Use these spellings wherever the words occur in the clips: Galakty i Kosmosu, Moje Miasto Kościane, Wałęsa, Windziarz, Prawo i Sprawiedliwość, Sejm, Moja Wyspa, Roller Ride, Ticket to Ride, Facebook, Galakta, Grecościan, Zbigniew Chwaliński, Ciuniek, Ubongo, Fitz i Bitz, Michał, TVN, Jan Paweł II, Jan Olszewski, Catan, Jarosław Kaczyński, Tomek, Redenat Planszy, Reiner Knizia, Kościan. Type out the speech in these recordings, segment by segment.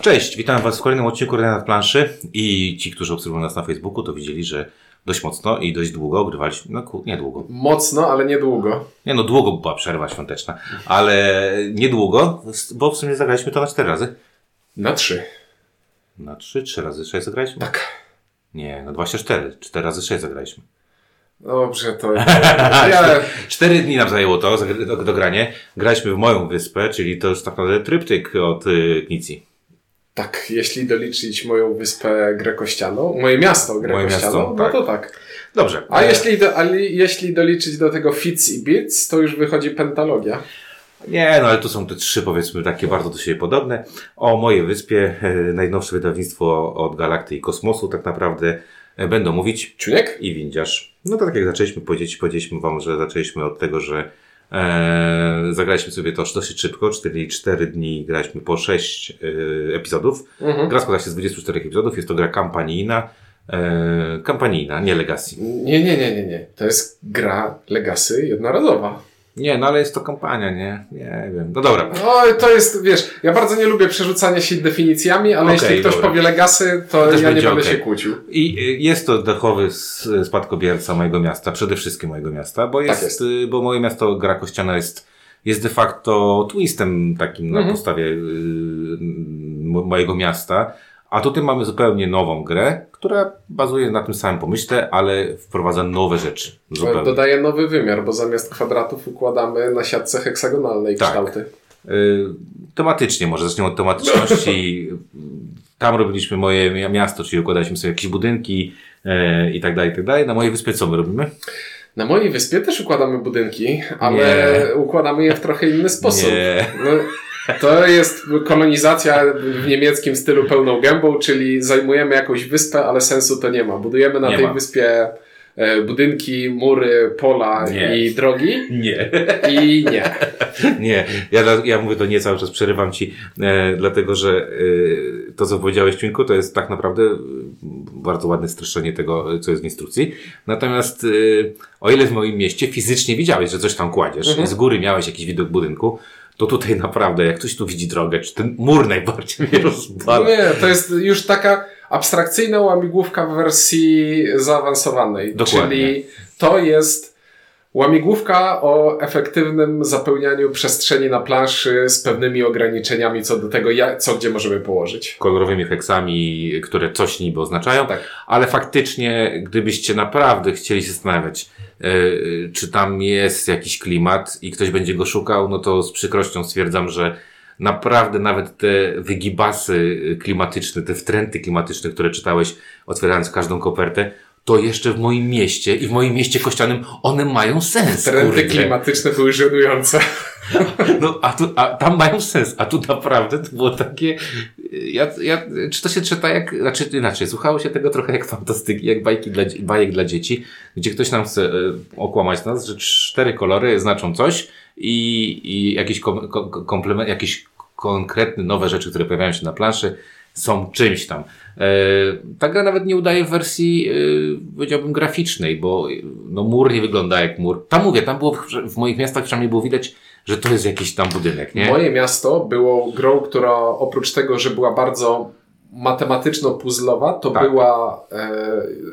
Cześć, witam Was w kolejnym odcinku Redenat Planszy i ci, którzy obserwują nas na Facebooku, to widzieli, że dość mocno i dość długo grywaliśmy, no niedługo. Mocno, ale niedługo. Nie no, długo była przerwa świąteczna, ale niedługo, bo w sumie zagraliśmy to na 4 razy. Na 3. Na 3 razy 6 zagraliśmy? Tak. Nie, no 24, 4 razy 6 zagraliśmy. Dobrze, to... Ja... 4 dni nam zajęło to dogranie. Graliśmy w Moją Wyspę, czyli to już tak naprawdę tryptyk od Knizji. Tak, jeśli doliczyć Moją Wyspę Grecościaną, Moje Miasto Grecościaną, no to tak. Dobrze. Jeśli doliczyć do tego Fitz i Bitz, to już wychodzi pentalogia. Nie, no ale tu są te 3, powiedzmy, takie bardzo do siebie podobne. O Mojej Wyspie, najnowsze wydawnictwo od Galakty i Kosmosu, tak naprawdę będą mówić Ciuniek i Windziarz. No to tak jak zaczęliśmy powiedzieć, powiedzieliśmy Wam, że zaczęliśmy od tego, że zagraliśmy sobie to dosyć szybko, czyli 4 dni graliśmy po 6 epizodów. Mhm. Gra składa się z 24 epizodów, jest to gra kampanijna. Kampanijna, nie Legacy. Nie. To jest gra Legacy jednorazowa. Nie, no ale jest to kampania, nie? Nie wiem. No dobra. No to jest, wiesz, ja bardzo nie lubię przerzucania się definicjami, ale jeśli ktoś powie Legacy, to ja nie będę się kłócił. I jest to dochowy spadkobierca Mojego Miasta, przede wszystkim Mojego Miasta, bo jest, tak jest. Bo Moje Miasto Grecościane jest de facto twistem takim na podstawie Mojego Miasta. A tutaj mamy zupełnie nową grę, która bazuje na tym samym pomyśle, ale wprowadza nowe rzeczy. Zupełnie. Dodaje nowy wymiar, bo zamiast kwadratów układamy na siatce heksagonalnej kształty. Tematycznie, może zacznijmy od tematyczności. Tam robiliśmy Moje Miasto, czyli układaliśmy sobie jakieś budynki i tak dalej, i tak dalej. Na Mojej Wyspie co my robimy? Na Mojej Wyspie też układamy budynki, ale układamy je w trochę inny sposób. Nie. No. To jest kolonizacja w niemieckim stylu pełną gębą, czyli zajmujemy jakąś wyspę, ale sensu to nie ma. Budujemy na tej wyspie budynki, mury, pola i drogi. Nie. I nie. Nie. Ja mówię to nie cały czas, przerywam Ci, dlatego że to, co powiedziałeś, Ciuńku, to jest tak naprawdę bardzo ładne streszczenie tego, co jest w instrukcji. Natomiast o ile w moim mieście fizycznie widziałeś, że coś tam kładziesz, z góry miałeś jakiś widok budynku, to tutaj naprawdę, jak ktoś tu widzi drogę, czy ten mur najbardziej mnie rozbala. Nie, to jest już taka abstrakcyjna łamigłówka w wersji zaawansowanej. Dokładnie. Czyli to jest łamigłówka o efektywnym zapełnianiu przestrzeni na planszy z pewnymi ograniczeniami co do tego, co gdzie możemy położyć. Kolorowymi heksami, które coś niby oznaczają, tak. Ale faktycznie, gdybyście naprawdę chcieli się zastanawiać, czy tam jest jakiś klimat i ktoś będzie go szukał, no to z przykrością stwierdzam, że naprawdę nawet te wygibasy klimatyczne, te wtręty klimatyczne, które czytałeś, otwierając każdą kopertę, to jeszcze w moim mieście i w moim mieście kościanym one mają sens. Trendy klimatyczne były żenujące. No, a tam mają sens, a tu naprawdę to było takie... czy to się czyta jak... Znaczy, inaczej, słuchało się tego trochę jak fantastyki, jak bajek dla dzieci, gdzie ktoś nam chce okłamać nas, że 4 kolory znaczą coś i jakieś komplement, jakieś konkretne nowe rzeczy, które pojawiają się na planszy, są czymś tam. Ta gra nawet nie udaje w wersji, powiedziałbym, graficznej, bo no, mur nie wygląda jak mur. Tam mówię, tam było w moich miastach przynajmniej było widać, że to jest jakiś tam budynek, nie? Moje miasto było grą, która oprócz tego, że była bardzo matematyczno-puzzlowa, to była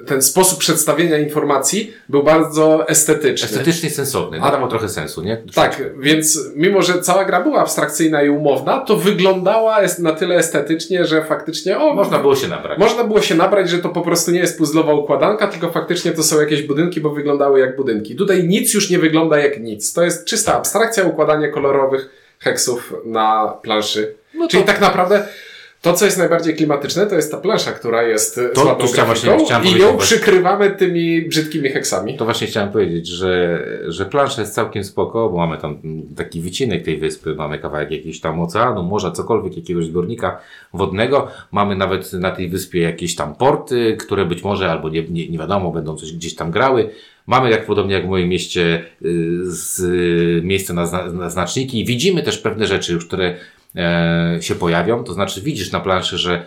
ten sposób przedstawienia informacji był bardzo estetyczny. Estetycznie sensowny, dawał trochę sensu, nie? Tak, więc mimo, że cała gra była abstrakcyjna i umowna, to wyglądała na tyle estetycznie, że faktycznie można było się nabrać. Można było się nabrać, że to po prostu nie jest puzzlowa układanka, tylko faktycznie to są jakieś budynki, bo wyglądały jak budynki. Tutaj nic już nie wygląda jak nic. To jest czysta abstrakcja, układanie kolorowych heksów na planszy. No czyli tak naprawdę... To, co jest najbardziej klimatyczne, to jest ta plansza, która jest z ładną grafiką i ją przykrywamy tymi brzydkimi heksami. To właśnie chciałem powiedzieć, że plansza jest całkiem spoko, bo mamy tam taki wycinek tej wyspy, mamy kawałek jakiegoś tam oceanu, morza, cokolwiek, jakiegoś zbiornika wodnego. Mamy nawet na tej wyspie jakieś tam porty, które być może albo nie wiadomo, będą coś gdzieś tam grały. Mamy, jak podobnie jak w moim mieście, miejsce na znaczniki. Widzimy też pewne rzeczy, już które się pojawią, to znaczy widzisz na planszy, że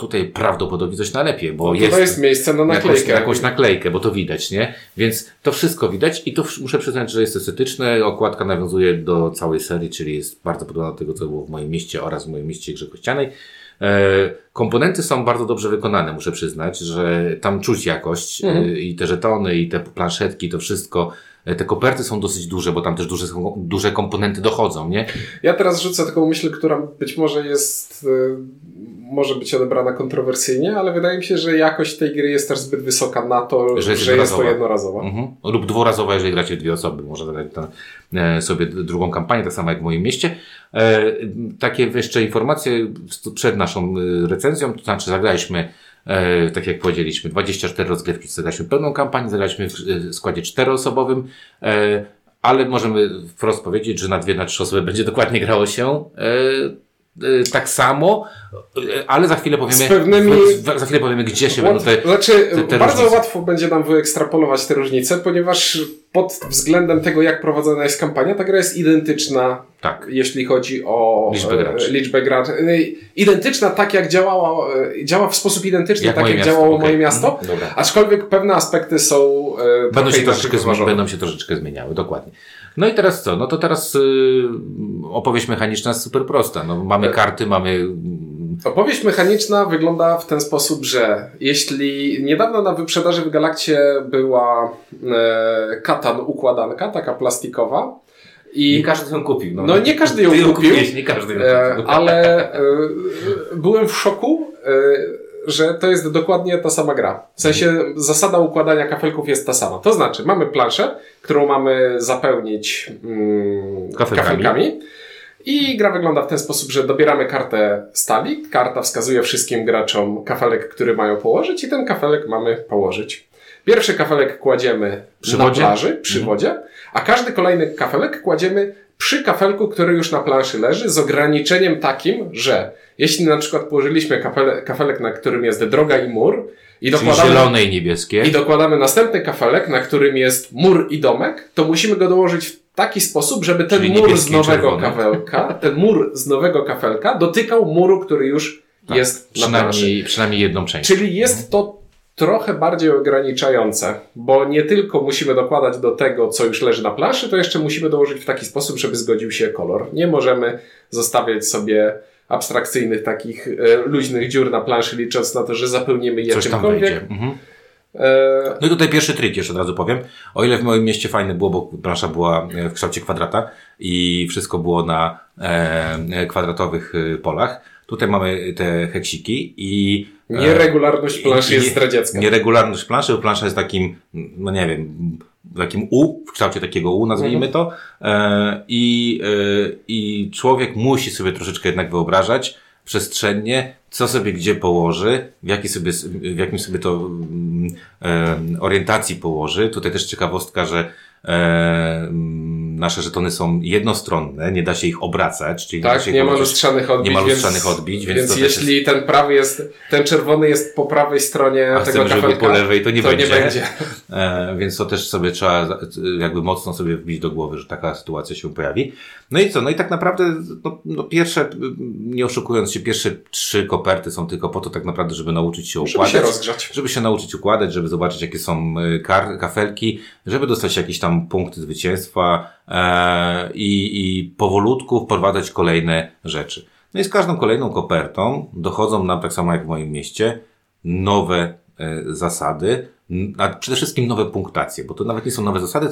tutaj prawdopodobnie coś nalepie, bo jest... To jest miejsce na naklejkę. Jakąś naklejkę, bo to widać, nie? Więc to wszystko widać i to muszę przyznać, że jest estetyczne. Okładka nawiązuje do całej serii, czyli jest bardzo podobna do tego, co było w moim mieście oraz w moim mieście Grecościanej. Komponenty są bardzo dobrze wykonane, muszę przyznać, że tam czuć jakość i te żetony, i te planszetki, to wszystko. Te koperty są dosyć duże, bo tam też duże komponenty dochodzą, nie? Ja teraz rzucę taką myśl, która być może jest, może być odebrana kontrowersyjnie, ale wydaje mi się, że jakość tej gry jest też zbyt wysoka na to, że jest to jednorazowa. Mhm. Lub dwurazowa, jeżeli gracie dwie osoby. Może dać sobie drugą kampanię, tak samo jak w moim mieście. Takie jeszcze informacje przed naszą recenzją, to znaczy zagraliśmy, tak jak powiedzieliśmy, 24 rozgrywki, zagraliśmy pełną kampanię, zagraliśmy w składzie czteroosobowym, ale możemy wprost powiedzieć, że na 2-3 osoby będzie dokładnie grało się tak samo, ale za chwilę powiemy, gdzie się będą te różnice. Bardzo łatwo będzie nam wyekstrapolować te różnice, ponieważ pod względem tego, jak prowadzona jest kampania, ta gra jest identyczna, tak, jeśli chodzi o liczbę graczy. Identyczna, tak jak działa w sposób identyczny, jak tak jak miasto. Działało moje miasto, aczkolwiek pewne aspekty są będą się troszeczkę zmieniały, dokładnie. No i teraz co? No to teraz opowieść mechaniczna jest super prosta. No, mamy karty, mamy... Opowieść mechaniczna wygląda w ten sposób, że jeśli niedawno na wyprzedaży w Galakcie była Catan układanka, taka plastikowa. I nie każdy ją kupił. No nie każdy ją kupił, ale byłem w szoku, że to jest dokładnie ta sama gra. W sensie zasada układania kafelków jest ta sama. To znaczy mamy planszę, którą mamy zapełnić kafelkami. I gra wygląda w ten sposób, że dobieramy kartę z talii. Karta wskazuje wszystkim graczom kafelek, który mają położyć i ten kafelek mamy położyć. Pierwszy kafelek kładziemy na plaży, przy wodzie, a każdy kolejny kafelek kładziemy przy kafelku, który już na planszy leży, z ograniczeniem takim, że jeśli na przykład położyliśmy kafelek, na którym jest droga i mur, zielone i niebieskie, i dokładamy następny kafelek, na którym jest mur i domek, to musimy go dołożyć w taki sposób, żeby ten mur z nowego kafelka dotykał muru, który już jest na planszy. Przynajmniej jedną część. Czyli jest to trochę bardziej ograniczające, bo nie tylko musimy dokładać do tego, co już leży na planszy, to jeszcze musimy dołożyć w taki sposób, żeby zgodził się kolor. Nie możemy zostawiać sobie abstrakcyjnych takich luźnych dziur na planszy, licząc na to, że zapełnimy je czymkolwiek. No i tutaj pierwszy trik jeszcze od razu powiem. O ile w moim mieście fajne było, bo plansza była w kształcie kwadrata i wszystko było na kwadratowych polach. Tutaj mamy te heksiki i... Nieregularność planszy jest zdradziecka. Nieregularność planszy, bo plansza jest takim, no nie wiem, takim U, w kształcie takiego U, nazwijmy to. I człowiek musi sobie troszeczkę jednak wyobrażać przestrzennie, co sobie gdzie położy, w jakim sobie to orientacji położy. Tutaj też ciekawostka, że nasze żetony są jednostronne, nie da się ich obracać, czyli nie ma lustrzanych odbić, więc jeśli ten prawy jest, ten czerwony jest po prawej stronie tego kafelka, po lewej, to nie będzie. Więc to też sobie trzeba jakby mocno sobie wbić do głowy, że taka sytuacja się pojawi. No i co? No i tak naprawdę pierwsze, nie oszukując się, pierwsze 3 koperty są tylko po to tak naprawdę, żeby nauczyć się układać. Żeby się rozgrzać. Żeby się nauczyć układać, żeby zobaczyć jakie są kafelki, żeby dostać jakieś tam punkty zwycięstwa i powolutku wprowadzać kolejne rzeczy. No i z każdą kolejną kopertą dochodzą nam, tak samo jak w moim mieście, nowe zasady, a przede wszystkim nowe punktacje, bo to nawet nie są nowe zasady,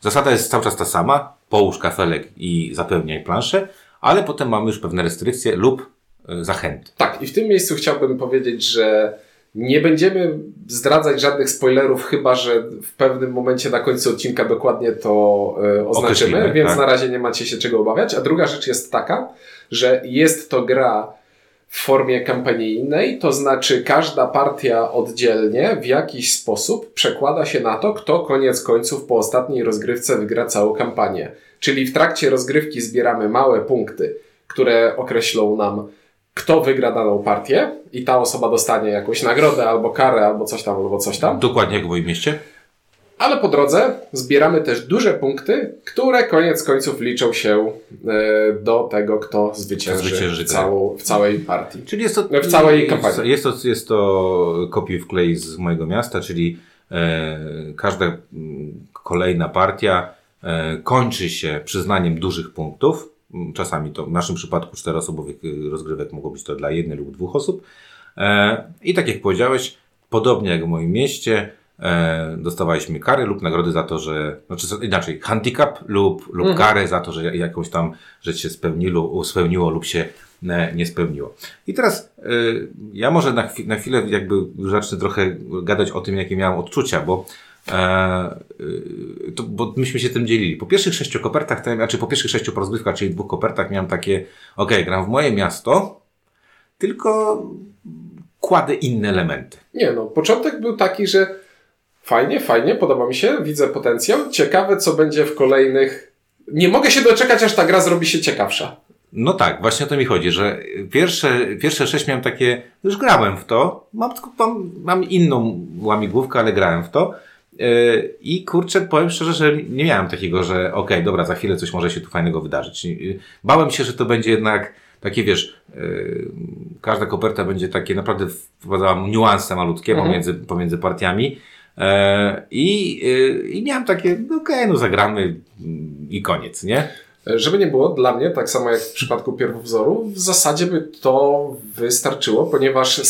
zasada jest cały czas ta sama, połóż kafelek i zapełniaj planszę, ale potem mamy już pewne restrykcje lub zachęty. Tak, i w tym miejscu chciałbym powiedzieć, że nie będziemy zdradzać żadnych spoilerów, chyba że w pewnym momencie na końcu odcinka dokładnie to oznaczymy, więc na razie nie macie się czego obawiać. A druga rzecz jest taka, że jest to gra w formie kampanijnej, to znaczy każda partia oddzielnie w jakiś sposób przekłada się na to, kto koniec końców po ostatniej rozgrywce wygra całą kampanię. Czyli w trakcie rozgrywki zbieramy małe punkty, które określą nam, kto wygra daną partię i ta osoba dostanie jakąś nagrodę albo karę, albo coś tam. Dokładnie jak w moim mieście. Ale po drodze zbieramy też duże punkty, które koniec końców liczą się do tego, kto zwycięży w całej partii. Czyli jest to, w całej kampanii. Jest to kopiuj w klej z mojego miasta, czyli każda kolejna partia kończy się przyznaniem dużych punktów. Czasami to w naszym przypadku czteroosobowych rozgrywek mogło być to dla jednej lub dwóch osób. I tak jak powiedziałeś, podobnie jak w moim mieście, dostawaliśmy kary lub nagrody za to, że, znaczy inaczej, handicap lub karę za to, że jakąś tam rzecz się spełniło lub się nie spełniło. I teraz ja może na chwilę jakby zacznę trochę gadać o tym, jakie miałem odczucia, bo myśmy się tym dzielili. Po pierwszych 6 kopertach, znaczy po pierwszych 6 porozgrywkach, czyli 2 kopertach miałem takie, okej, gram w moje miasto, tylko kładę inne elementy. Nie no, początek był taki, że fajnie, podoba mi się, widzę potencjał, ciekawe co będzie w kolejnych... Nie mogę się doczekać, aż ta gra zrobi się ciekawsza. No tak, właśnie o to mi chodzi, że pierwsze 6 miałem takie, już grałem w to, mam inną łamigłówkę, ale grałem w to. I kurczę, powiem szczerze, że nie miałem takiego, że okej, dobra, za chwilę coś może się tu fajnego wydarzyć. Bałem się, że to będzie jednak takie, wiesz, każda koperta będzie takie, naprawdę wprowadzała niuanse malutkie pomiędzy partiami. I miałem takie, no zagramy i koniec, nie? Żeby nie było, dla mnie, tak samo jak w przypadku pierwowzoru, w zasadzie by to wystarczyło, ponieważ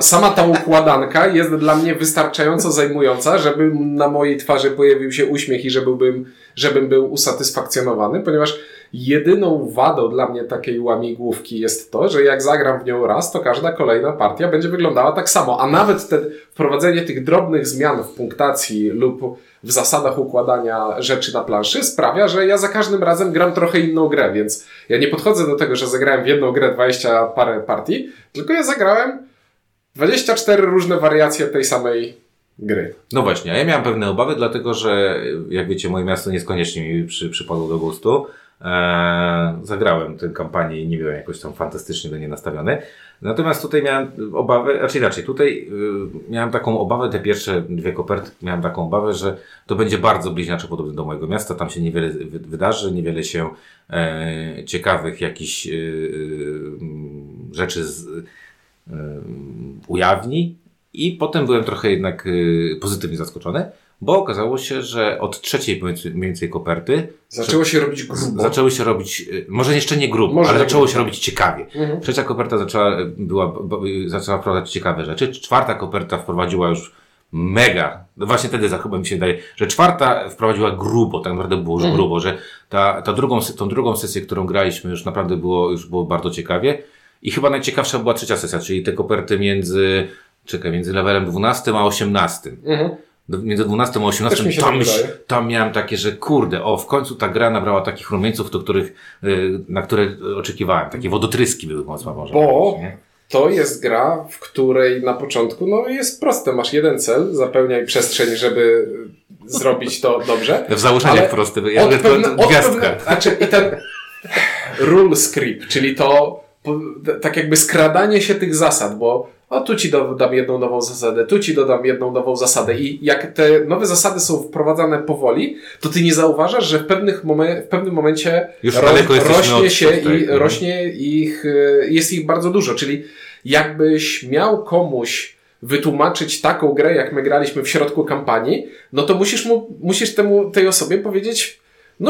sama ta układanka jest dla mnie wystarczająco zajmująca, żeby na mojej twarzy pojawił się uśmiech i żebym był usatysfakcjonowany, ponieważ jedyną wadą dla mnie takiej łamigłówki jest to, że jak zagram w nią raz, to każda kolejna partia będzie wyglądała tak samo, a nawet te wprowadzenie tych drobnych zmian w punktacji lub w zasadach układania rzeczy na planszy sprawia, że ja za każdym razem gram trochę inną grę, więc ja nie podchodzę do tego, że zagrałem w jedną grę 20 parę partii, tylko ja zagrałem 24 różne wariacje tej samej gry. No właśnie, a ja miałem pewne obawy, dlatego że, jak wiecie, moje miasto niekoniecznie mi przypadło do gustu. Zagrałem tę kampanię i nie byłem jakoś tam fantastycznie do niej nastawiony. Natomiast tutaj miałem obawę, raczej inaczej, tutaj miałem taką obawę, te pierwsze 2 koperty miałem taką obawę, że to będzie bardzo bliźniaczo podobne do mojego miasta, tam się niewiele wydarzy, niewiele się ciekawych jakichś rzeczy ujawni i potem byłem trochę jednak pozytywnie zaskoczony. Bo okazało się, że od 3 mniej więcej koperty zaczęło się robić grubo. Zaczęło się robić, może jeszcze nie grubo, ale zaczęło się robić ciekawie. 3 koperta zaczęła wprowadzać ciekawe rzeczy. 4 koperta wprowadziła już mega. No właśnie wtedy chyba mi się wydaje, że 4 wprowadziła grubo, tak naprawdę było już grubo, że tą drugą sesję, którą graliśmy, już naprawdę było bardzo ciekawie. I chyba najciekawsza była 3 sesja, czyli te koperty między levelem 12 a 18. Między 12 a 18 tam miałem takie, że kurde, w końcu ta gra nabrała takich rumieńców, na które oczekiwałem. Takie wodotryski były mocno może. Bo to jest gra, w której na początku jest proste. Masz jeden cel, zapełniaj przestrzeń, żeby zrobić to dobrze. W założeniach prosty. Gwiazdka. Znaczy i ten rule script, czyli to tak jakby skradanie się tych zasad, bo tu ci dodam jedną nową zasadę, tu ci dodam jedną nową zasadę i jak te nowe zasady są wprowadzane powoli, to ty nie zauważasz, że w pewnym momencie już rośnie się i rośnie ich, jest ich bardzo dużo, czyli jakbyś miał komuś wytłumaczyć taką grę, jak my graliśmy w środku kampanii, no to musisz tej osobie powiedzieć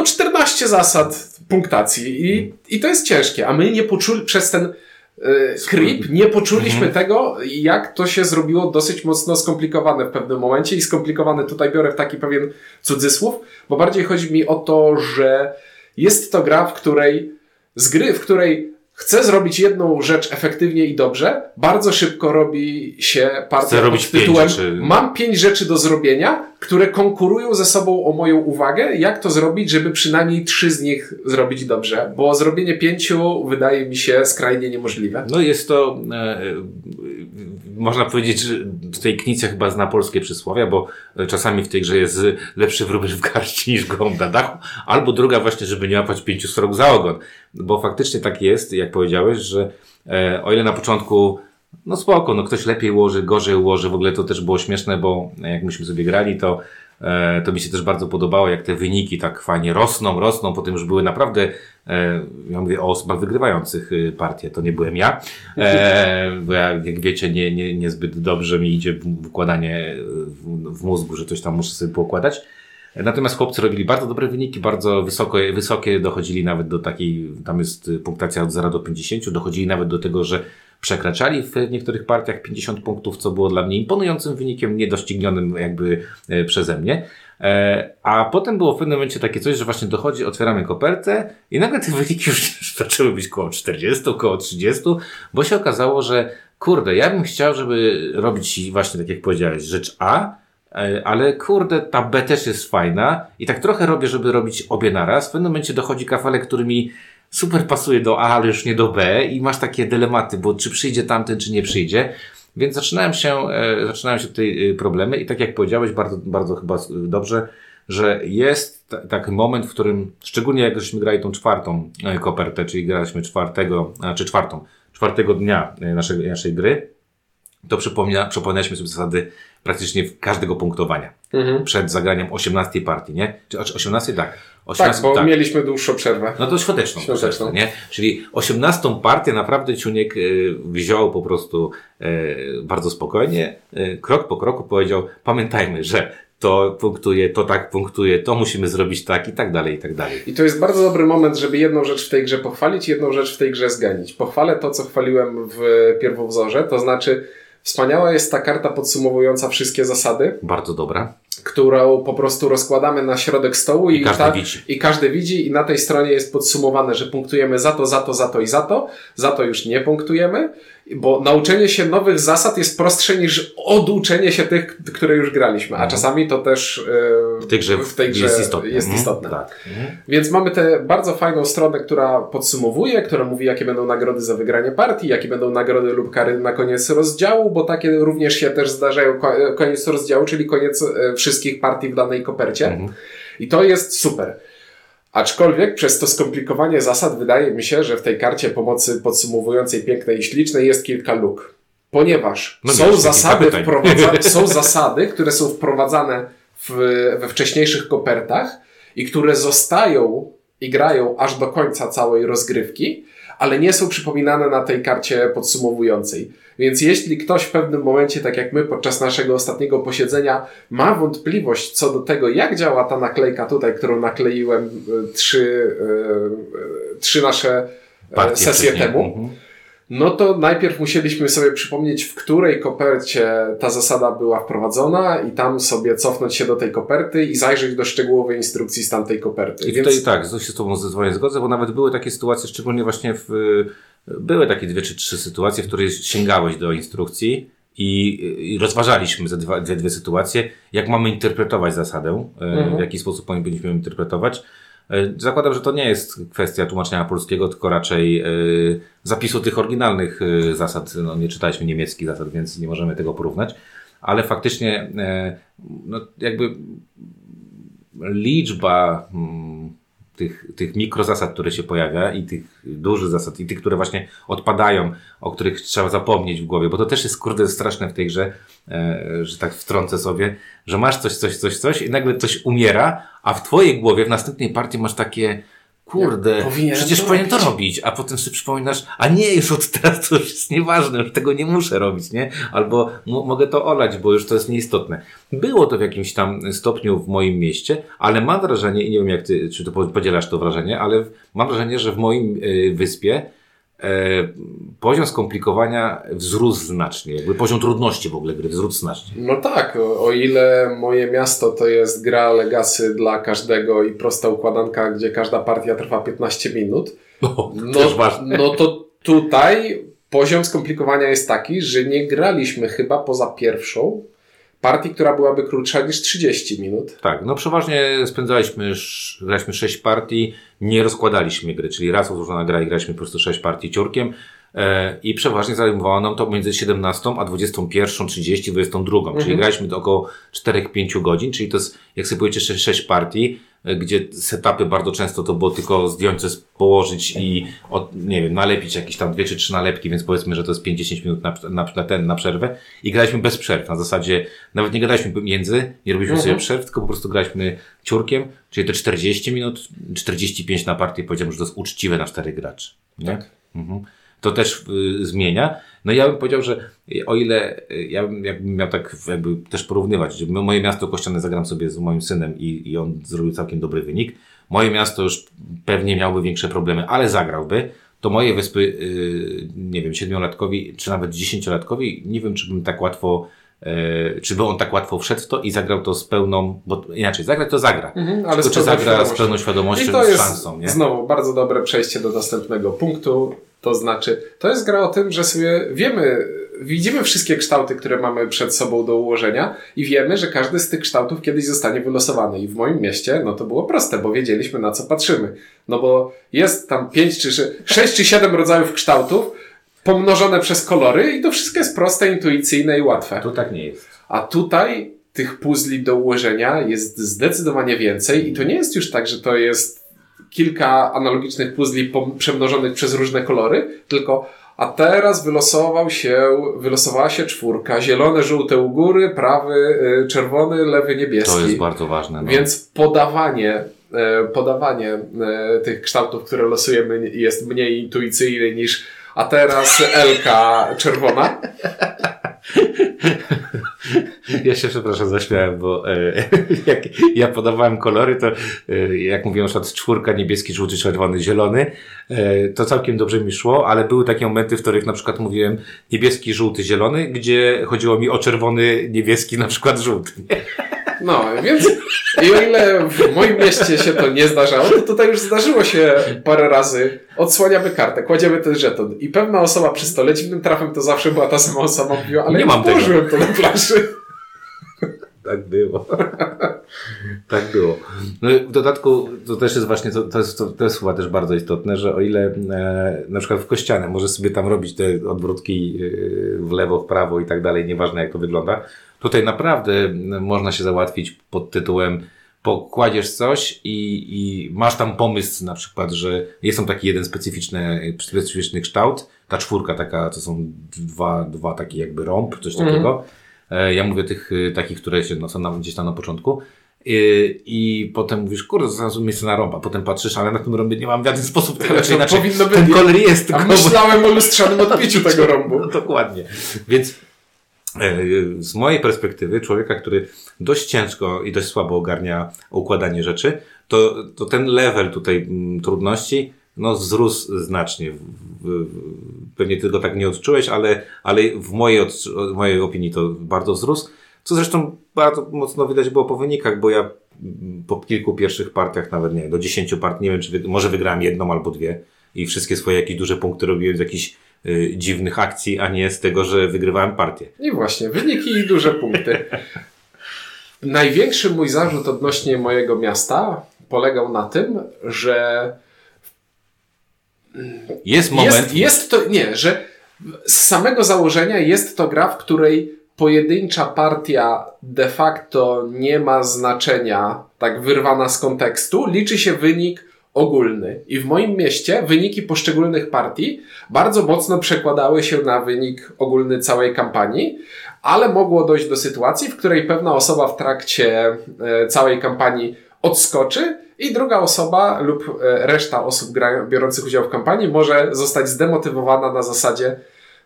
14 zasad punktacji i to jest ciężkie, a my nie poczuli przez ten creep, nie poczuliśmy tego, jak to się zrobiło dosyć mocno skomplikowane w pewnym momencie i skomplikowane tutaj biorę w taki pewien cudzysłów, bo bardziej chodzi mi o to, że jest to gra, w której chcę zrobić jedną rzecz efektywnie i dobrze, bardzo szybko robi się partia pod tytułem mam 5 rzeczy do zrobienia, które konkurują ze sobą o moją uwagę, jak to zrobić, żeby przynajmniej 3 z nich zrobić dobrze, bo zrobienie 5 wydaje mi się skrajnie niemożliwe. No jest to, można powiedzieć, że tutaj Knizia chyba zna polskie przysłowia, bo czasami w tej grze jest lepszy wróbel w garści niż gołąb na dachu, albo druga właśnie, żeby nie łapać 5 srok za ogon, bo faktycznie tak jest, jak powiedziałeś, że o ile na początku ktoś lepiej ułoży, gorzej ułoży, w ogóle to też było śmieszne, bo jak myśmy sobie grali, to mi się też bardzo podobało, jak te wyniki tak fajnie rosną, potem już były naprawdę, ja mówię o osobach wygrywających partię, to nie byłem ja, bo jak wiecie, niezbyt dobrze mi idzie układanie w mózgu, że coś tam muszę sobie poukładać. Natomiast chłopcy robili bardzo dobre wyniki, bardzo wysokie, dochodzili nawet do takiej, tam jest punktacja od 0 do 50, dochodzili nawet do tego, że przekraczali w niektórych partiach 50 punktów, co było dla mnie imponującym wynikiem, niedoścignionym jakby przeze mnie. A potem było w pewnym momencie takie coś, że właśnie dochodzi, otwieramy kopertę i nagle te wyniki już zaczęły być koło 40, koło 30, bo się okazało, że kurde, ja bym chciał, żeby robić właśnie tak jak powiedziałeś, rzecz A, ale kurde, ta B też jest fajna i tak trochę robię, żeby robić obie naraz. W pewnym momencie dochodzi kafelek, który mi super pasuje do A, ale już nie do B i masz takie dylematy, bo czy przyjdzie tamten, czy nie przyjdzie. Więc zaczynają się tutaj problemy i tak jak powiedziałeś bardzo, bardzo chyba dobrze, że jest taki moment, w którym, szczególnie jak żeśmy grali tą czwartą kopertę, czyli graliśmy czwartego dnia naszej gry, to przypomnieliśmy sobie zasady praktycznie każdego punktowania. Mhm. Przed zagraniem 18 partii, nie? Czy 18? Tak. 18, tak, bo mieliśmy dłuższą przerwę. No to świąteczną, nie? Czyli 18 partię naprawdę Ciuniek wziął po prostu bardzo spokojnie, krok po kroku powiedział, pamiętajmy, że to punktuje, to tak punktuje, to musimy zrobić tak i tak dalej, i tak dalej. I to jest bardzo dobry moment, żeby jedną rzecz w tej grze pochwalić, jedną rzecz w tej grze zganić. Pochwalę to, co chwaliłem w pierwowzorze, to znaczy wspaniała jest ta karta podsumowująca wszystkie zasady. Bardzo dobra. Którą po prostu rozkładamy na środek stołu i każdy widzi i na tej stronie jest podsumowane, że punktujemy za to, za to, za to i za to. Za to już nie punktujemy, bo nauczenie się nowych zasad jest prostsze niż oduczenie się tych, które już graliśmy. A czasami to też w tej grze jest istotne. Tak. Więc mamy tę bardzo fajną stronę, która podsumowuje, która mówi, jakie będą nagrody za wygranie partii, jakie będą nagrody lub kary na koniec rozdziału, bo takie również się też zdarzają. Koniec rozdziału, czyli koniec wszystkich partii w danej kopercie. I to jest super. Aczkolwiek przez to skomplikowanie zasad wydaje mi się, że w tej karcie pomocy podsumowującej pięknej i ślicznej jest kilka luk. Ponieważ są zasady, które są wprowadzane we wcześniejszych kopertach i które zostają i grają aż do końca całej rozgrywki, ale nie są przypominane na tej karcie podsumowującej. Więc jeśli ktoś w pewnym momencie, tak jak my podczas naszego ostatniego posiedzenia, ma wątpliwość co do tego, jak działa ta naklejka tutaj, którą nakleiłem trzy nasze sesje temu, no to najpierw musieliśmy sobie przypomnieć, w której kopercie ta zasada była wprowadzona i tam sobie cofnąć się do tej koperty i zajrzeć do szczegółowej instrukcji z tamtej koperty. I tutaj się z tobą zgodzę, bo nawet były takie sytuacje, szczególnie właśnie były takie 2 czy 3 sytuacje, w których sięgałeś do instrukcji i rozważaliśmy dwie sytuacje, jak mamy interpretować zasadę, w jaki sposób powinniśmy ją interpretować. Zakładam, że to nie jest kwestia tłumaczenia polskiego, tylko raczej zapisu tych oryginalnych zasad. No, nie czytaliśmy niemieckich zasad, więc nie możemy tego porównać. Ale faktycznie liczba tych mikrozasad, które się pojawia i tych dużych zasad i tych, które właśnie odpadają, o których trzeba zapomnieć w głowie, bo to też jest kurde straszne w tej grze, że tak wtrącę sobie, że masz coś i nagle coś umiera, a w twojej głowie w następnej partii masz takie kurde, przecież powinien to robić, a potem sobie przypominasz, a nie, już od teraz to już jest nieważne, już tego nie muszę robić, nie? Albo mogę to olać, bo już to jest nieistotne. Było to w jakimś tam stopniu w moim mieście, ale mam wrażenie, i nie wiem jak ty, czy to podzielasz to wrażenie, ale mam wrażenie, że w moim wyspie poziom skomplikowania wzrósł znacznie, jakby poziom trudności w ogóle gry wzrósł znacznie. No tak, o ile Moje Miasto to jest gra legacy dla każdego i prosta układanka, gdzie każda partia trwa 15 minut, to tutaj poziom skomplikowania jest taki, że nie graliśmy chyba poza pierwszą partii, która byłaby krótsza niż 30 minut. Tak, przeważnie graliśmy 6 partii, nie rozkładaliśmy gry, czyli raz odłożona gra i graliśmy po prostu 6 partii ciurkiem i przeważnie zajmowało nam to między 17 a 21, 30, 22, czyli graliśmy do około 4-5 godzin, czyli to jest, jak sobie powiecie, 6 partii, gdzie setupy bardzo często to było tylko zdjąć, położyć i nalepić jakieś tam 2 czy 3 nalepki, więc powiedzmy, że to jest 5-10 minut na przerwę i graliśmy bez przerw, na zasadzie nawet nie gadaliśmy pomiędzy, nie robiliśmy sobie przerw, tylko po prostu graliśmy ciurkiem, czyli te 40 minut, 45 na partię, powiedziałem, że to jest uczciwe na 4 graczy. Nie? Tak. to też zmienia. No ja bym powiedział, że o ile ja bym miał tak jakby też porównywać, że Moje Miasto Kościane zagram sobie z moim synem i on zrobił całkiem dobry wynik. Moje Miasto już pewnie miałby większe problemy, ale zagrałby. To Moje Wyspy, nie wiem, 7-latkowi, czy nawet 10-latkowi, nie wiem, czy bym tak łatwo, czy by on tak łatwo wszedł w to i zagrał to z pełną, bo inaczej, zagrać to zagra. Mhm, ale tylko, czy zagra z pełną świadomością, z szansą, nie? Znowu bardzo dobre przejście do następnego punktu. To znaczy, to jest gra o tym, że sobie wiemy, widzimy wszystkie kształty, które mamy przed sobą do ułożenia i wiemy, że każdy z tych kształtów kiedyś zostanie wylosowany. I w moim mieście, no to było proste, bo wiedzieliśmy, na co patrzymy. No bo jest tam 5 czy 6 czy 7 rodzajów kształtów pomnożone przez kolory i to wszystko jest proste, intuicyjne i łatwe. Tu tak nie jest. A tutaj tych puzli do ułożenia jest zdecydowanie więcej i to nie jest już tak, że to jest kilka analogicznych puzli przemnożonych przez różne kolory, tylko a teraz wylosowała się 4. Zielone, żółte u góry, prawy, czerwony, lewy, niebieski. To jest bardzo ważne. No. Więc podawanie tych kształtów, które losujemy, jest mniej intuicyjne niż a teraz Elka czerwona. Ja się przepraszam, zaśmiałem, bo jak ja podawałem kolory, to jak mówiłem na przykład 4 niebieski, żółty, czerwony, zielony, to całkiem dobrze mi szło, ale były takie momenty, w których na przykład mówiłem niebieski, żółty, zielony, gdzie chodziło mi o czerwony, niebieski, na przykład żółty. No, więc i o ile w moim mieście się to nie zdarzało, to tutaj już zdarzyło się parę razy. Odsłaniamy kartę, kładziemy ten żeton i pewna osoba przy stole, dziwnym trafem to zawsze była ta sama osoba, mówiła, ale nie mam tego. Położyłem to na planszy. Tak było. Tak było. No i w dodatku to też jest właśnie, to jest chyba też bardzo istotne, że o ile na przykład w Kościane możesz sobie tam robić te odwrótki w lewo, w prawo i tak dalej, nieważne jak to wygląda, tutaj naprawdę można się załatwić pod tytułem pokładziesz coś i masz tam pomysł na przykład, że jest tam taki jeden specyficzny kształt, ta 4 taka, to są dwa takie jakby rąb, coś takiego. Ja mówię tych takich, które się no, są gdzieś tam na początku. I potem mówisz, kurde, znalazłem miejsce na rąb, a potem patrzysz, ale na tym rąbie nie mam w żaden sposób tego, czy inaczej powinno być, ten kolor jest. A myślałem o lustrzanym odbiciu tego rąbu. No, dokładnie. Więc z mojej perspektywy człowieka, który dość ciężko i dość słabo ogarnia układanie rzeczy, to ten level tutaj trudności no wzrósł znacznie. Pewnie ty go tak nie odczułeś, ale w mojej opinii to bardzo wzrósł, co zresztą bardzo mocno widać było po wynikach, bo ja po kilku pierwszych partiach, nawet nie wiem, do 10 part, nie wiem, czy może wygrałem 1 albo 2 i wszystkie swoje jakieś duże punkty robiłem z jakichś dziwnych akcji, a nie z tego, że wygrywałem partię. I właśnie, wyniki i duże punkty. Największy mój zarzut odnośnie Mojego Miasta polegał na tym, że że z samego założenia jest to gra, w której pojedyncza partia de facto nie ma znaczenia, tak wyrwana z kontekstu, liczy się wynik ogólny. I w moim mieście wyniki poszczególnych partii bardzo mocno przekładały się na wynik ogólny całej kampanii, ale mogło dojść do sytuacji, w której pewna osoba w trakcie całej kampanii odskoczy i druga osoba lub reszta osób biorących udział w kampanii może zostać zdemotywowana na zasadzie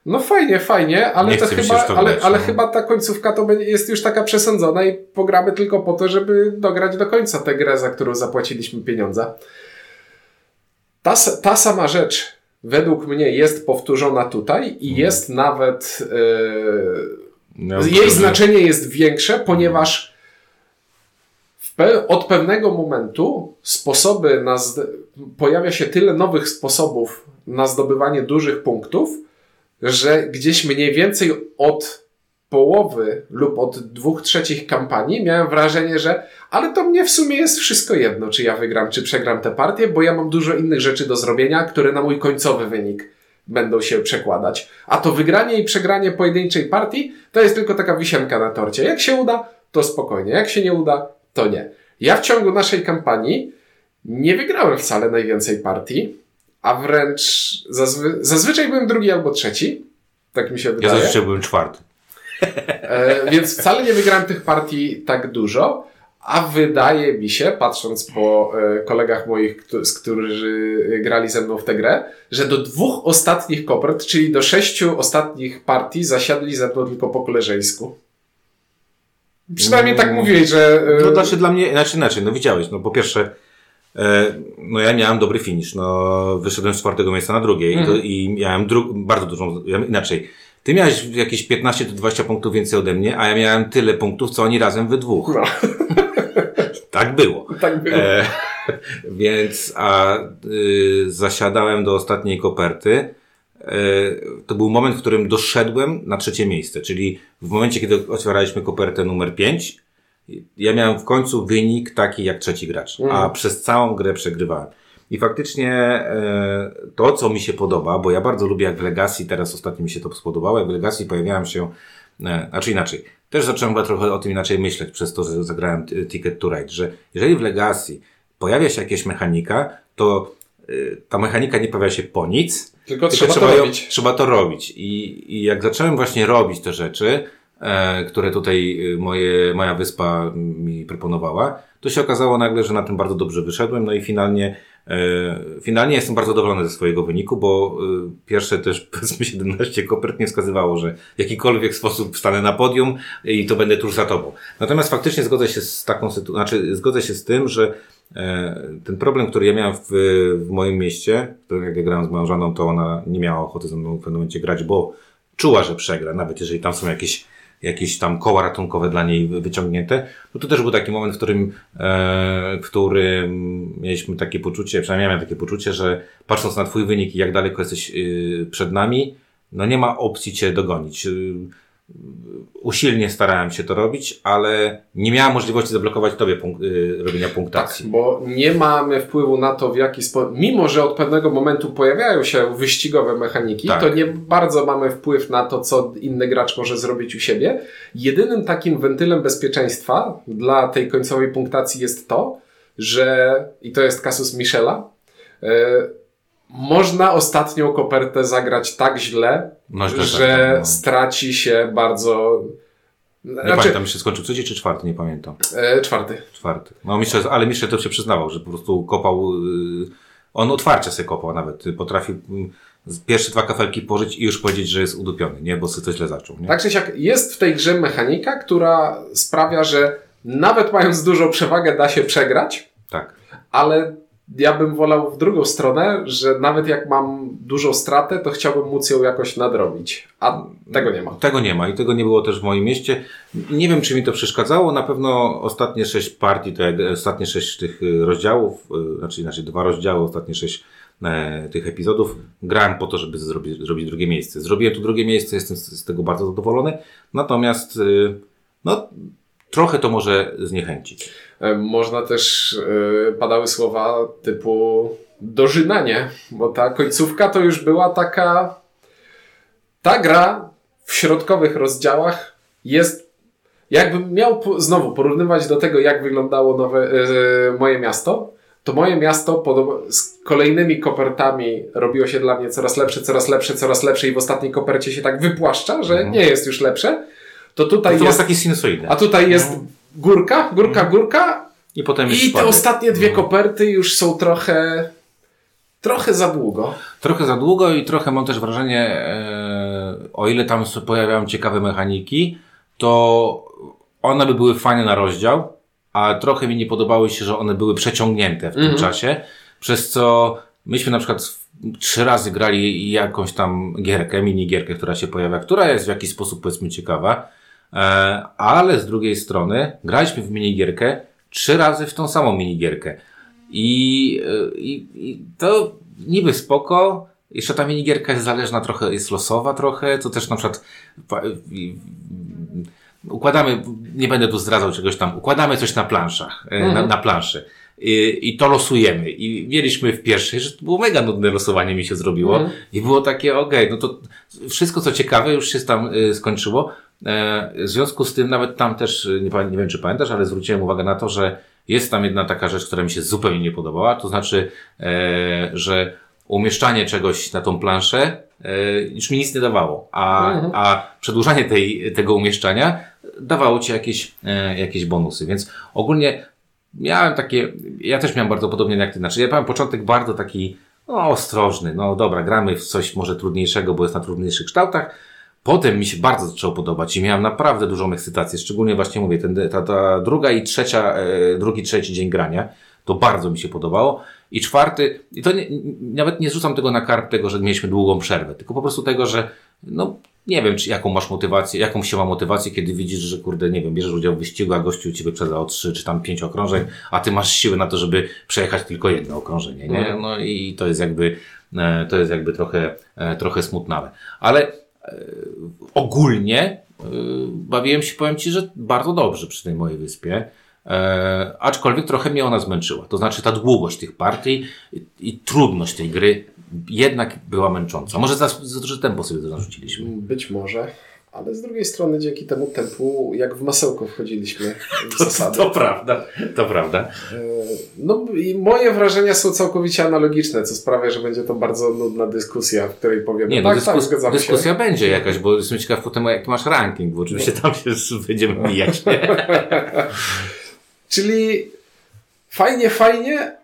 no fajnie, ale chyba ta końcówka to jest już taka przesądzona i pogramy tylko po to, żeby dograć do końca tę grę, za którą zapłaciliśmy pieniądze. Ta sama rzecz według mnie jest powtórzona tutaj i jest nawet jej znaczenie jest większe, ponieważ od pewnego momentu pojawia się tyle nowych sposobów na zdobywanie dużych punktów, że gdzieś mniej więcej od połowy lub od 2/3 kampanii miałem wrażenie, że ale to mnie w sumie jest wszystko jedno, czy ja wygram, czy przegram tę partię, bo ja mam dużo innych rzeczy do zrobienia, które na mój końcowy wynik będą się przekładać. A to wygranie i przegranie pojedynczej partii to jest tylko taka wisienka na torcie. Jak się uda, to spokojnie. Jak się nie uda, to nie. Ja w ciągu naszej kampanii nie wygrałem wcale najwięcej partii, a wręcz zazwyczaj byłem 2. albo 3. Tak mi się wydaje. Ja zazwyczaj byłem 4. Więc wcale nie wygrałem tych partii tak dużo, A wydaje mi się, patrząc po kolegach moich, którzy grali ze mną w tę grę, że do 2 ostatnich kopert, czyli do 6 ostatnich partii zasiadli ze mną tylko po koleżeńsku. Przynajmniej tak mówiłeś, że... No to się dla mnie... Inaczej, no widziałeś, no po pierwsze... No ja miałem dobry finish, no wyszedłem z 4 miejsca na 2 i miałem bardzo dużą... Inaczej, ty miałeś jakieś 15 do 20 punktów więcej ode mnie, a ja miałem tyle punktów, co oni razem we 2. No. Tak było. Tak było. Więc zasiadałem do ostatniej koperty. To był moment, w którym doszedłem na 3 miejsce, czyli w momencie, kiedy otwieraliśmy kopertę numer 5, ja miałem w końcu wynik taki jak 3 gracz, a przez całą grę przegrywałem. I faktycznie to, co mi się podoba, bo ja bardzo lubię, jak w Legacy, teraz ostatnio mi się to spodobało, jak w Legacy pojawiałem się, też zacząłem trochę o tym inaczej myśleć przez to, że zagrałem Ticket to Ride, że jeżeli w Legacy pojawia się jakaś mechanika, to ta mechanika nie pojawia się po nic, tylko trzeba to robić. I jak zacząłem właśnie robić te rzeczy, które tutaj moja wyspa mi proponowała, to się okazało nagle, że na tym bardzo dobrze wyszedłem, no i finalnie jestem bardzo zadowolony ze swojego wyniku, bo pierwsze też powiedzmy 17 kopert nie wskazywało, że w jakikolwiek sposób wstanę na podium i to będę tuż za tobą. Natomiast faktycznie zgodzę się z taką zgodzę się z tym, że ten problem, który ja miałem w moim mieście, który jak ja grałem z moją żoną, to ona nie miała ochoty ze mną w pewnym momencie grać, bo czuła, że przegra, nawet jeżeli tam są jakieś tam koła ratunkowe dla niej wyciągnięte. No to też był taki moment, w którym mieliśmy takie poczucie, przynajmniej ja miałem takie poczucie, że patrząc na twój wynik i jak daleko jesteś przed nami, no nie ma opcji cię dogonić. Usilnie starałem się to robić, ale nie miałem możliwości zablokować tobie robienia punktacji. Tak, bo nie mamy wpływu na to, w jaki sposób, mimo że od pewnego momentu pojawiają się wyścigowe mechaniki, tak, to nie bardzo mamy wpływ na to, co inny gracz może zrobić u siebie. Jedynym takim wentylem bezpieczeństwa dla tej końcowej punktacji jest to, że, i to jest kasus Michela, można ostatnią kopertę zagrać tak źle, że straci się bardzo... Pamiętam, się skończył trzeci czy czwarty, nie pamiętam. Czwarty. No, ale Michel to się przyznawał, że po prostu kopał... On otwarcie sobie kopał nawet. Potrafił pierwsze 2 kafelki położyć i już powiedzieć, że jest udupiony, nie? Bo sobie to źle zaczął. Nie? Tak czy siak, jest w tej grze mechanika, która sprawia, że nawet mając dużą przewagę da się przegrać. Tak. Ale... Ja bym wolał w drugą stronę, że nawet jak mam dużą stratę, to chciałbym móc ją jakoś nadrobić. A tego nie ma. Tego nie ma i tego nie było też w moim mieście. Nie wiem, czy mi to przeszkadzało. Na pewno ostatnie 6 partii, ostatnie 6 tych rozdziałów, znaczy 2 rozdziały, ostatnie 6 tych epizodów grałem po to, żeby zrobić 2 miejsce. Zrobiłem tu 2 miejsce, jestem z tego bardzo zadowolony. Natomiast no... Trochę to może zniechęcić. Można też, padały słowa typu dożynanie, bo ta końcówka to już była taka... Ta gra w środkowych rozdziałach jest... Jakbym miał znowu porównywać do tego, jak wyglądało moje miasto, to moje miasto z kolejnymi kopertami robiło się dla mnie coraz lepsze i w ostatniej kopercie się tak wypłaszcza, że nie jest już lepsze. To tutaj jest taki sinusoidny. A tutaj jest górka. I potem jest spadek. Te ostatnie 2 koperty już są trochę za długo. Trochę za długo i trochę mam też wrażenie, o ile tam pojawiają ciekawe mechaniki, to one by były fajne na rozdział, a trochę mi nie podobały się, że one były przeciągnięte w tym czasie, przez co myśmy na przykład 3 razy grali jakąś tam gierkę, minigierkę, która się pojawia, która jest w jakiś sposób, powiedzmy, ciekawa, ale z drugiej strony graliśmy w minigierkę 3 razy w tą samą minigierkę i to niby spoko, jeszcze ta minigierka jest zależna trochę, jest losowa trochę, to też na przykład układamy, nie będę tu zdradzał czegoś tam, układamy coś na planszach, na planszy. I to losujemy. I mieliśmy w pierwszej, że to było mega nudne losowanie mi się zrobiło. I było takie, no to wszystko co ciekawe już się tam skończyło. W związku z tym nawet tam też, nie wiem czy pamiętasz, ale zwróciłem uwagę na to, że jest tam jedna taka rzecz, która mi się zupełnie nie podobała. To znaczy, że umieszczanie czegoś na tą planszę już mi nic nie dawało, a przedłużanie tego umieszczania dawało ci jakieś bonusy, więc ogólnie miałem takie, ja też miałem bardzo podobnie jak ty, znaczy ja miałem początek bardzo taki ostrożny, no dobra, gramy w coś może trudniejszego, bo jest na trudniejszych kształtach, potem mi się bardzo zaczęło podobać i miałem naprawdę dużą ekscytację, szczególnie właśnie mówię, ta druga i trzecia, trzeci dzień grania, to bardzo mi się podobało. I czwarty, i to nawet nie zrzucam tego na karb tego, że mieliśmy długą przerwę, tylko po prostu tego, że no nie wiem, czy jaką masz motywację, jaką się ma motywację, kiedy widzisz, że kurde, nie wiem, bierzesz udział w wyścigu, a gościu cię wyprzedza o 3 czy tam 5 okrążeń, a ty masz siły na to, żeby przejechać tylko jedno okrążenie, nie? No i to jest jakby trochę smutnawe. Ale ogólnie bawiłem się, powiem ci, że bardzo dobrze przy tej mojej wyspie. Aczkolwiek trochę mnie ona zmęczyła. To znaczy ta długość tych partii i trudność tej gry jednak była męcząca. Może za duże tempo sobie to narzuciliśmy. Być może, ale z drugiej strony dzięki temu tempu jak w masełko wchodziliśmy w zasady. To prawda. No i moje wrażenia są całkowicie analogiczne, co sprawia, że będzie to bardzo nudna dyskusja, w której powiem, nie, no zgadzam się. Dyskusja będzie jakaś, bo jestem ciekaw potem, jak masz ranking, bo oczywiście tam się będziemy mijać. Czyli fajnie,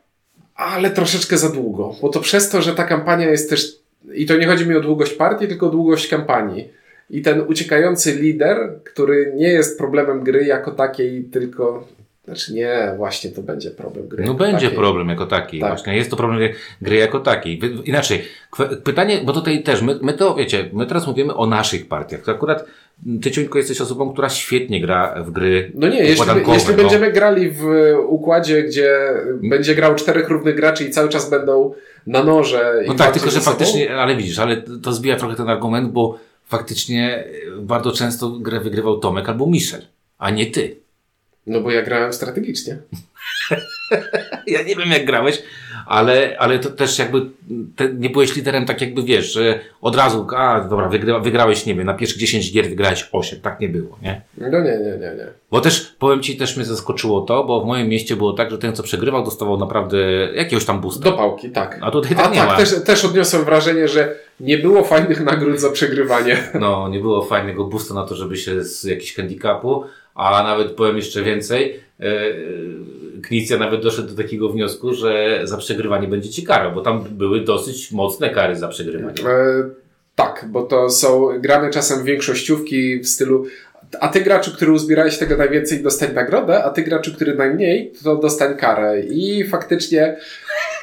ale troszeczkę za długo. Bo to przez to, że ta kampania jest też... I to nie chodzi mi o długość partii, tylko o długość kampanii. I ten uciekający lider, który nie jest problemem gry jako takiej, tylko... Znaczy nie, właśnie to będzie problem gry. No będzie takiej. Problem jako taki. Tak. Właśnie jest to problem gry jako taki. Inaczej, pytanie, bo tutaj też, my teraz mówimy o naszych partiach. To akurat ty, Ciuńko, jesteś osobą, która świetnie gra w gry jeśli będziemy grali w układzie, gdzie będzie grał 4 równych graczy i cały czas będą na noże. No tak, tylko że faktycznie, ale widzisz, ale to zbija trochę ten argument, bo faktycznie bardzo często grę wygrywał Tomek albo Michał, a nie ty. No bo ja grałem strategicznie. Ja nie wiem jak grałeś, ale to też jakby nie byłeś liderem, tak jakby wiesz, że od razu, dobra, wygrałeś, nie wiem, na pierwszych 10 gier wygrałeś 8, tak nie było, nie? No nie. Bo też, powiem ci, też mnie zaskoczyło to, bo w moim mieście było tak, że ten co przegrywał dostawał naprawdę jakiegoś tam boosta. Do pałki, tak. A tutaj tak nie ma. Też odniosłem wrażenie, że nie było fajnych nagród za przegrywanie. No, nie było fajnego boosta na to, żeby się z jakiegoś handicapu, a nawet powiem jeszcze więcej, Knizia nawet doszedł do takiego wniosku, że za przegrywanie będzie ci karał, bo tam były dosyć mocne kary za przegrywanie. Tak, bo to są grane czasem większościówki w stylu, a ty graczu, który uzbierałeś tego najwięcej, dostań nagrodę, a ty graczu, który najmniej, to dostań karę. I faktycznie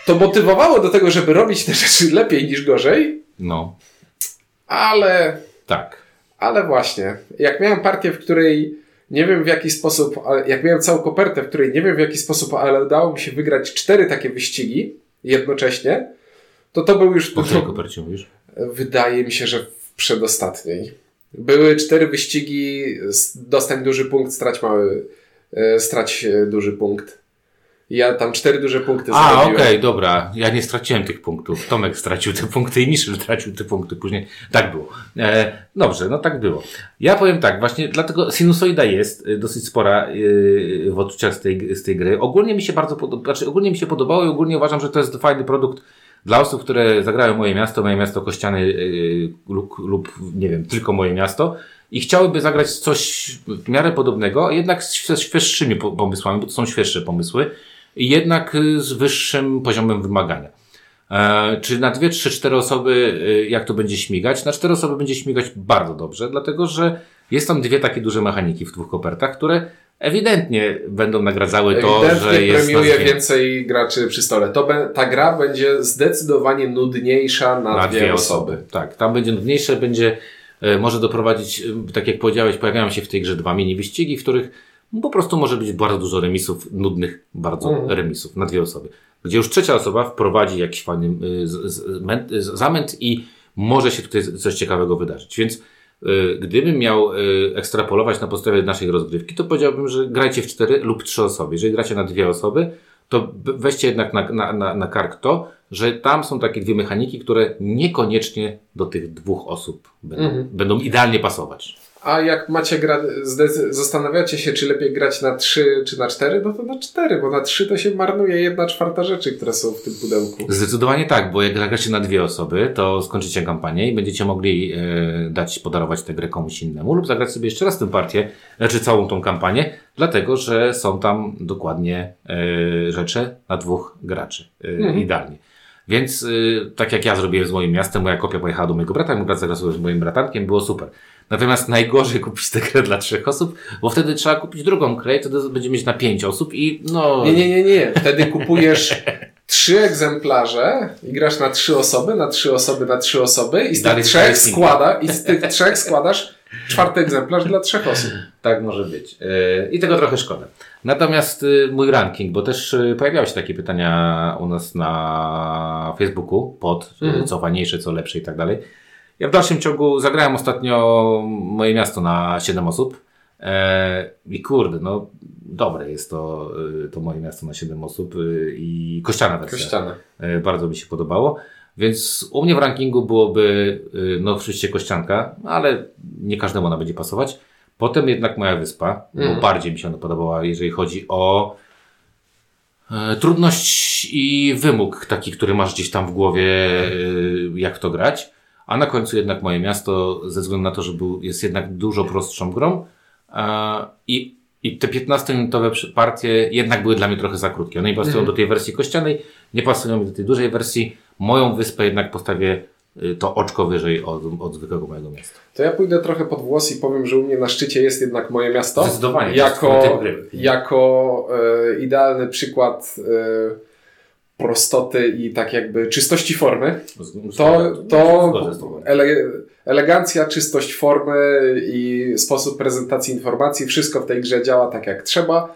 to motywowało do tego, żeby robić te rzeczy lepiej niż gorzej. No. Ale... Tak. Ale właśnie, jak miałem partię, w której nie wiem w jaki sposób, jak miałem całą kopertę, w której nie wiem w jaki sposób, ale udało mi się wygrać 4 takie wyścigi jednocześnie, to był już... O której kopercie mówisz? Wydaje mi się, że w przedostatniej. Były 4 wyścigi, dostań duży punkt, strać duży punkt. Ja tam 4 duże punkty zrobiłem. Okej, dobra. Ja nie straciłem tych punktów. Tomek stracił te punkty i Michał stracił te punkty. Później tak było. Dobrze, no tak było. Ja powiem tak, właśnie dlatego sinusoida jest dosyć spora w odczuciach z tej gry. Ogólnie mi się bardzo podobało i ogólnie uważam, że to jest fajny produkt dla osób, które zagrają Moje Miasto Kościane lub nie wiem, tylko Moje Miasto i chciałyby zagrać coś w miarę podobnego, jednak ze świeższymi pomysłami, bo to są świeższe pomysły, jednak z wyższym poziomem wymagania. Czy na 2, 3, 4 osoby jak to będzie śmigać? Na 4 osoby będzie śmigać bardzo dobrze, dlatego że jest tam 2 takie duże mechaniki w 2 kopertach, które ewidentnie będą nagradzały to, że jest... premiuje więcej graczy przy stole. Ta gra będzie zdecydowanie nudniejsza na 2 osoby. Tak, tam będzie nudniejsze, będzie może doprowadzić, tak jak powiedziałeś, pojawiają się w tej grze 2 mini wyścigi, w których po prostu może być bardzo dużo remisów, nudnych bardzo remisów na 2 osoby. Gdzie już trzecia osoba wprowadzi jakiś fajny zamęt i może się tutaj coś ciekawego wydarzyć. Więc gdybym miał ekstrapolować na podstawie naszej rozgrywki, to powiedziałbym, że grajcie w 4 lub 3 osoby. Jeżeli gracie na 2 osoby, to weźcie jednak na kark to, że tam są takie 2 mechaniki, które niekoniecznie do tych 2 osób będą idealnie pasować. A jak macie zastanawiacie się, czy lepiej grać na 3 czy na 4, no to na 4, bo na 3 to się marnuje 1/4 rzeczy, które są w tym pudełku. Zdecydowanie tak, bo jak gracie na 2 osoby, to skończycie kampanię i będziecie mogli dać, podarować tę grę komuś innemu lub zagrać sobie jeszcze raz tę partię, znaczy całą tą kampanię, dlatego, że są tam dokładnie rzeczy na 2 graczy. Idealnie. Więc tak jak ja zrobiłem z moim miastem, moja kopia pojechała do mojego brata, mój brat zagrał sobie z moim bratankiem, było super. Natomiast najgorzej kupić tę grę dla 3 osób, bo wtedy trzeba kupić drugą grę i wtedy będziemy mieć na 5 osób i no... Nie. Wtedy kupujesz 3 egzemplarze i grasz na 3 osoby, na 3 osoby, na 3 osoby i z tych 3 składasz 4 egzemplarz dla 3 osób. Tak może być. I tego trochę szkoda. Natomiast mój ranking, bo też pojawiały się takie pytania u nas na Facebooku pod co fajniejsze, co lepsze i tak dalej. Ja w dalszym ciągu zagrałem ostatnio moje miasto na 7 osób i kurde, no dobre jest to moje miasto na 7 osób i kościana wersja. Kościana. Bardzo mi się podobało. Więc u mnie w rankingu byłoby oczywiście kościanka, ale nie każdemu ona będzie pasować. Potem jednak moja wyspa, bo bardziej mi się ona podobała, jeżeli chodzi o trudność i wymóg taki, który masz gdzieś tam w głowie, jak to grać. A na końcu jednak moje miasto, ze względu na to, że jest jednak dużo prostszą grą i te 15-minutowe partie jednak były dla mnie trochę za krótkie. One nie pasują do tej wersji kościanej, nie pasują mi do tej dużej wersji. Moją wyspę jednak postawię to oczko wyżej od zwykłego mojego miasta. To ja pójdę trochę pod włos i powiem, że u mnie na szczycie jest jednak moje miasto. Zdecydowanie. Jako idealny przykład... prostoty i tak jakby czystości formy, elegancja, czystość formy i sposób prezentacji informacji, wszystko w tej grze działa tak jak trzeba.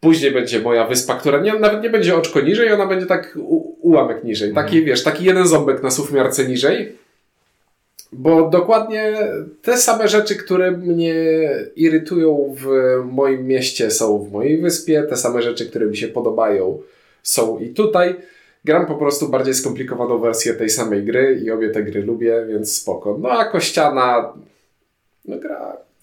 Później będzie moja wyspa, która nawet nie będzie oczko niżej, ona będzie tak ułamek niżej, taki jeden ząbek na suwmiarce niżej, bo dokładnie te same rzeczy, które mnie irytują w moim mieście, są w mojej wyspie, te same rzeczy, które mi się podobają, są i tutaj. Gram po prostu bardziej skomplikowaną wersję tej samej gry i obie te gry lubię, więc spoko. No a kościana... No gra...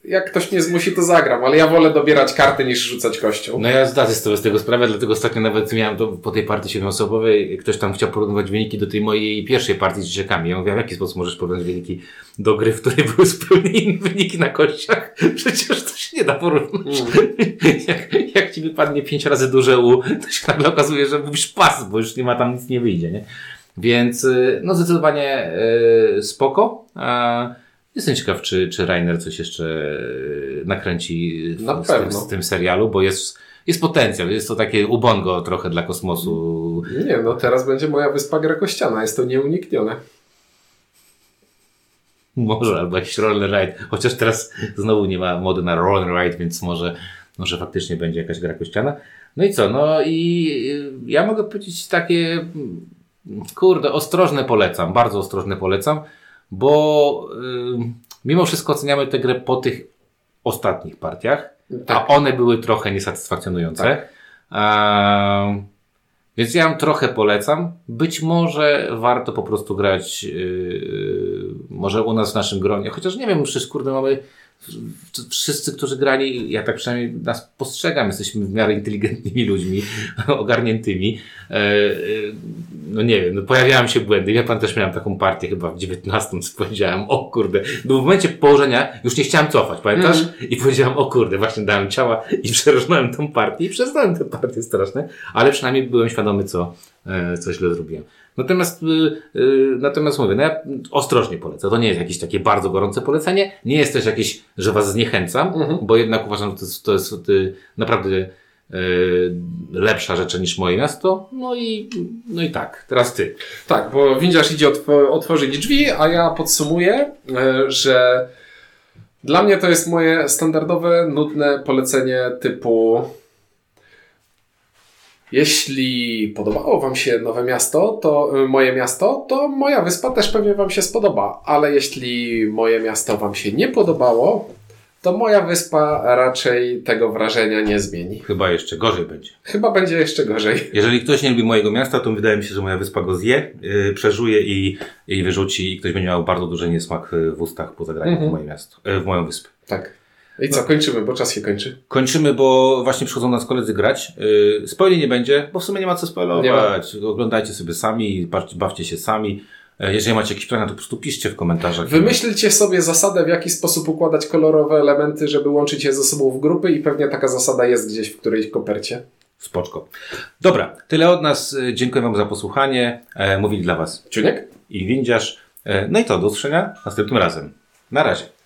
Jak ktoś mnie zmusi, to zagram, ale ja wolę dobierać karty niż rzucać kością. No ja zdaję sobie z tego sprawę, dlatego ostatnio nawet miałem po tej partii 7-osobowej, ktoś tam chciał porównywać wyniki do tej mojej pierwszej partii z dzieciakami. Ja mówię, w jaki sposób możesz porównać wyniki do gry, w której były zupełnie inne wyniki na kościach? Przecież to się nie da porównać. Jak ci wypadnie 5 razy duże U, to się nagle okazuje, że mówisz pas, bo już nie ma tam, nic nie wyjdzie, nie? Więc no zdecydowanie spoko. Jestem ciekaw, czy Reiner coś jeszcze nakręci w tym serialu, bo jest potencjał. Jest to takie ubongo trochę dla kosmosu. Nie, teraz będzie moja wyspa Grecościana. Jest to nieuniknione. Może, albo jakiś Roller Ride. Chociaż teraz znowu nie ma mody na Roller Ride, więc może faktycznie będzie jakaś Grecościana. No i co? No i ja mogę powiedzieć takie, ostrożne polecam. Bardzo ostrożne polecam. Bo mimo wszystko oceniamy tę grę po tych ostatnich partiach, tak. A one były trochę niesatysfakcjonujące. Tak. Więc ja ją trochę polecam. Być może warto po prostu grać może u nas w naszym gronie, chociaż nie wiem, przecież mamy wszyscy, którzy grali, ja tak przynajmniej nas postrzegam, jesteśmy w miarę inteligentnymi ludźmi, ogarniętymi. Pojawiają się błędy. Ja pan też miałem taką partię chyba w 19, co powiedziałem, o kurde. No w momencie położenia już nie chciałem cofać, pamiętasz? I powiedziałem, o kurde, właśnie dałem ciała i przerożnąłem tą partię i przerożnąłem te partie straszne, ale przynajmniej byłem świadomy, co źle zrobiłem. Natomiast mówię, ja ostrożnie polecę. To nie jest jakieś takie bardzo gorące polecenie. Nie jest też jakieś, że was zniechęcam, bo jednak uważam, że to jest naprawdę lepsza rzecz niż moje miasto. No i tak, teraz ty. Tak, bo Windziarz idzie otworzyć drzwi, a ja podsumuję, że dla mnie to jest moje standardowe, nudne polecenie typu... Jeśli podobało wam się moje miasto, to moja wyspa też pewnie wam się spodoba. Ale jeśli moje miasto wam się nie podobało, to Moja Wyspa raczej tego wrażenia nie zmieni. Chyba jeszcze gorzej będzie. Chyba będzie jeszcze gorzej. Jeżeli ktoś nie lubi Mojego Miasta, to wydaje mi się, że Moja Wyspa go zje, przeżuje i wyrzuci i ktoś będzie miał bardzo duży niesmak w ustach po zagraniu w Moje Miasto, w Moją Wyspę. Tak. I co, kończymy, bo czas się kończy. Kończymy, bo właśnie przychodzą nas koledzy grać. Spoili nie będzie, bo w sumie nie ma co spoilować. Oglądajcie sobie sami, bawcie się sami. Jeżeli macie jakieś pytania, to po prostu piszcie w komentarzach. Wymyślcie sobie zasadę, w jaki sposób układać kolorowe elementy, żeby łączyć je ze sobą w grupy i pewnie taka zasada jest gdzieś w którejś kopercie. Spoczko. Dobra, tyle od nas. Dziękuję wam za posłuchanie. Mówili dla was Ciuniek i Windziarz. No i to, do usłyszenia następnym razem. Na razie.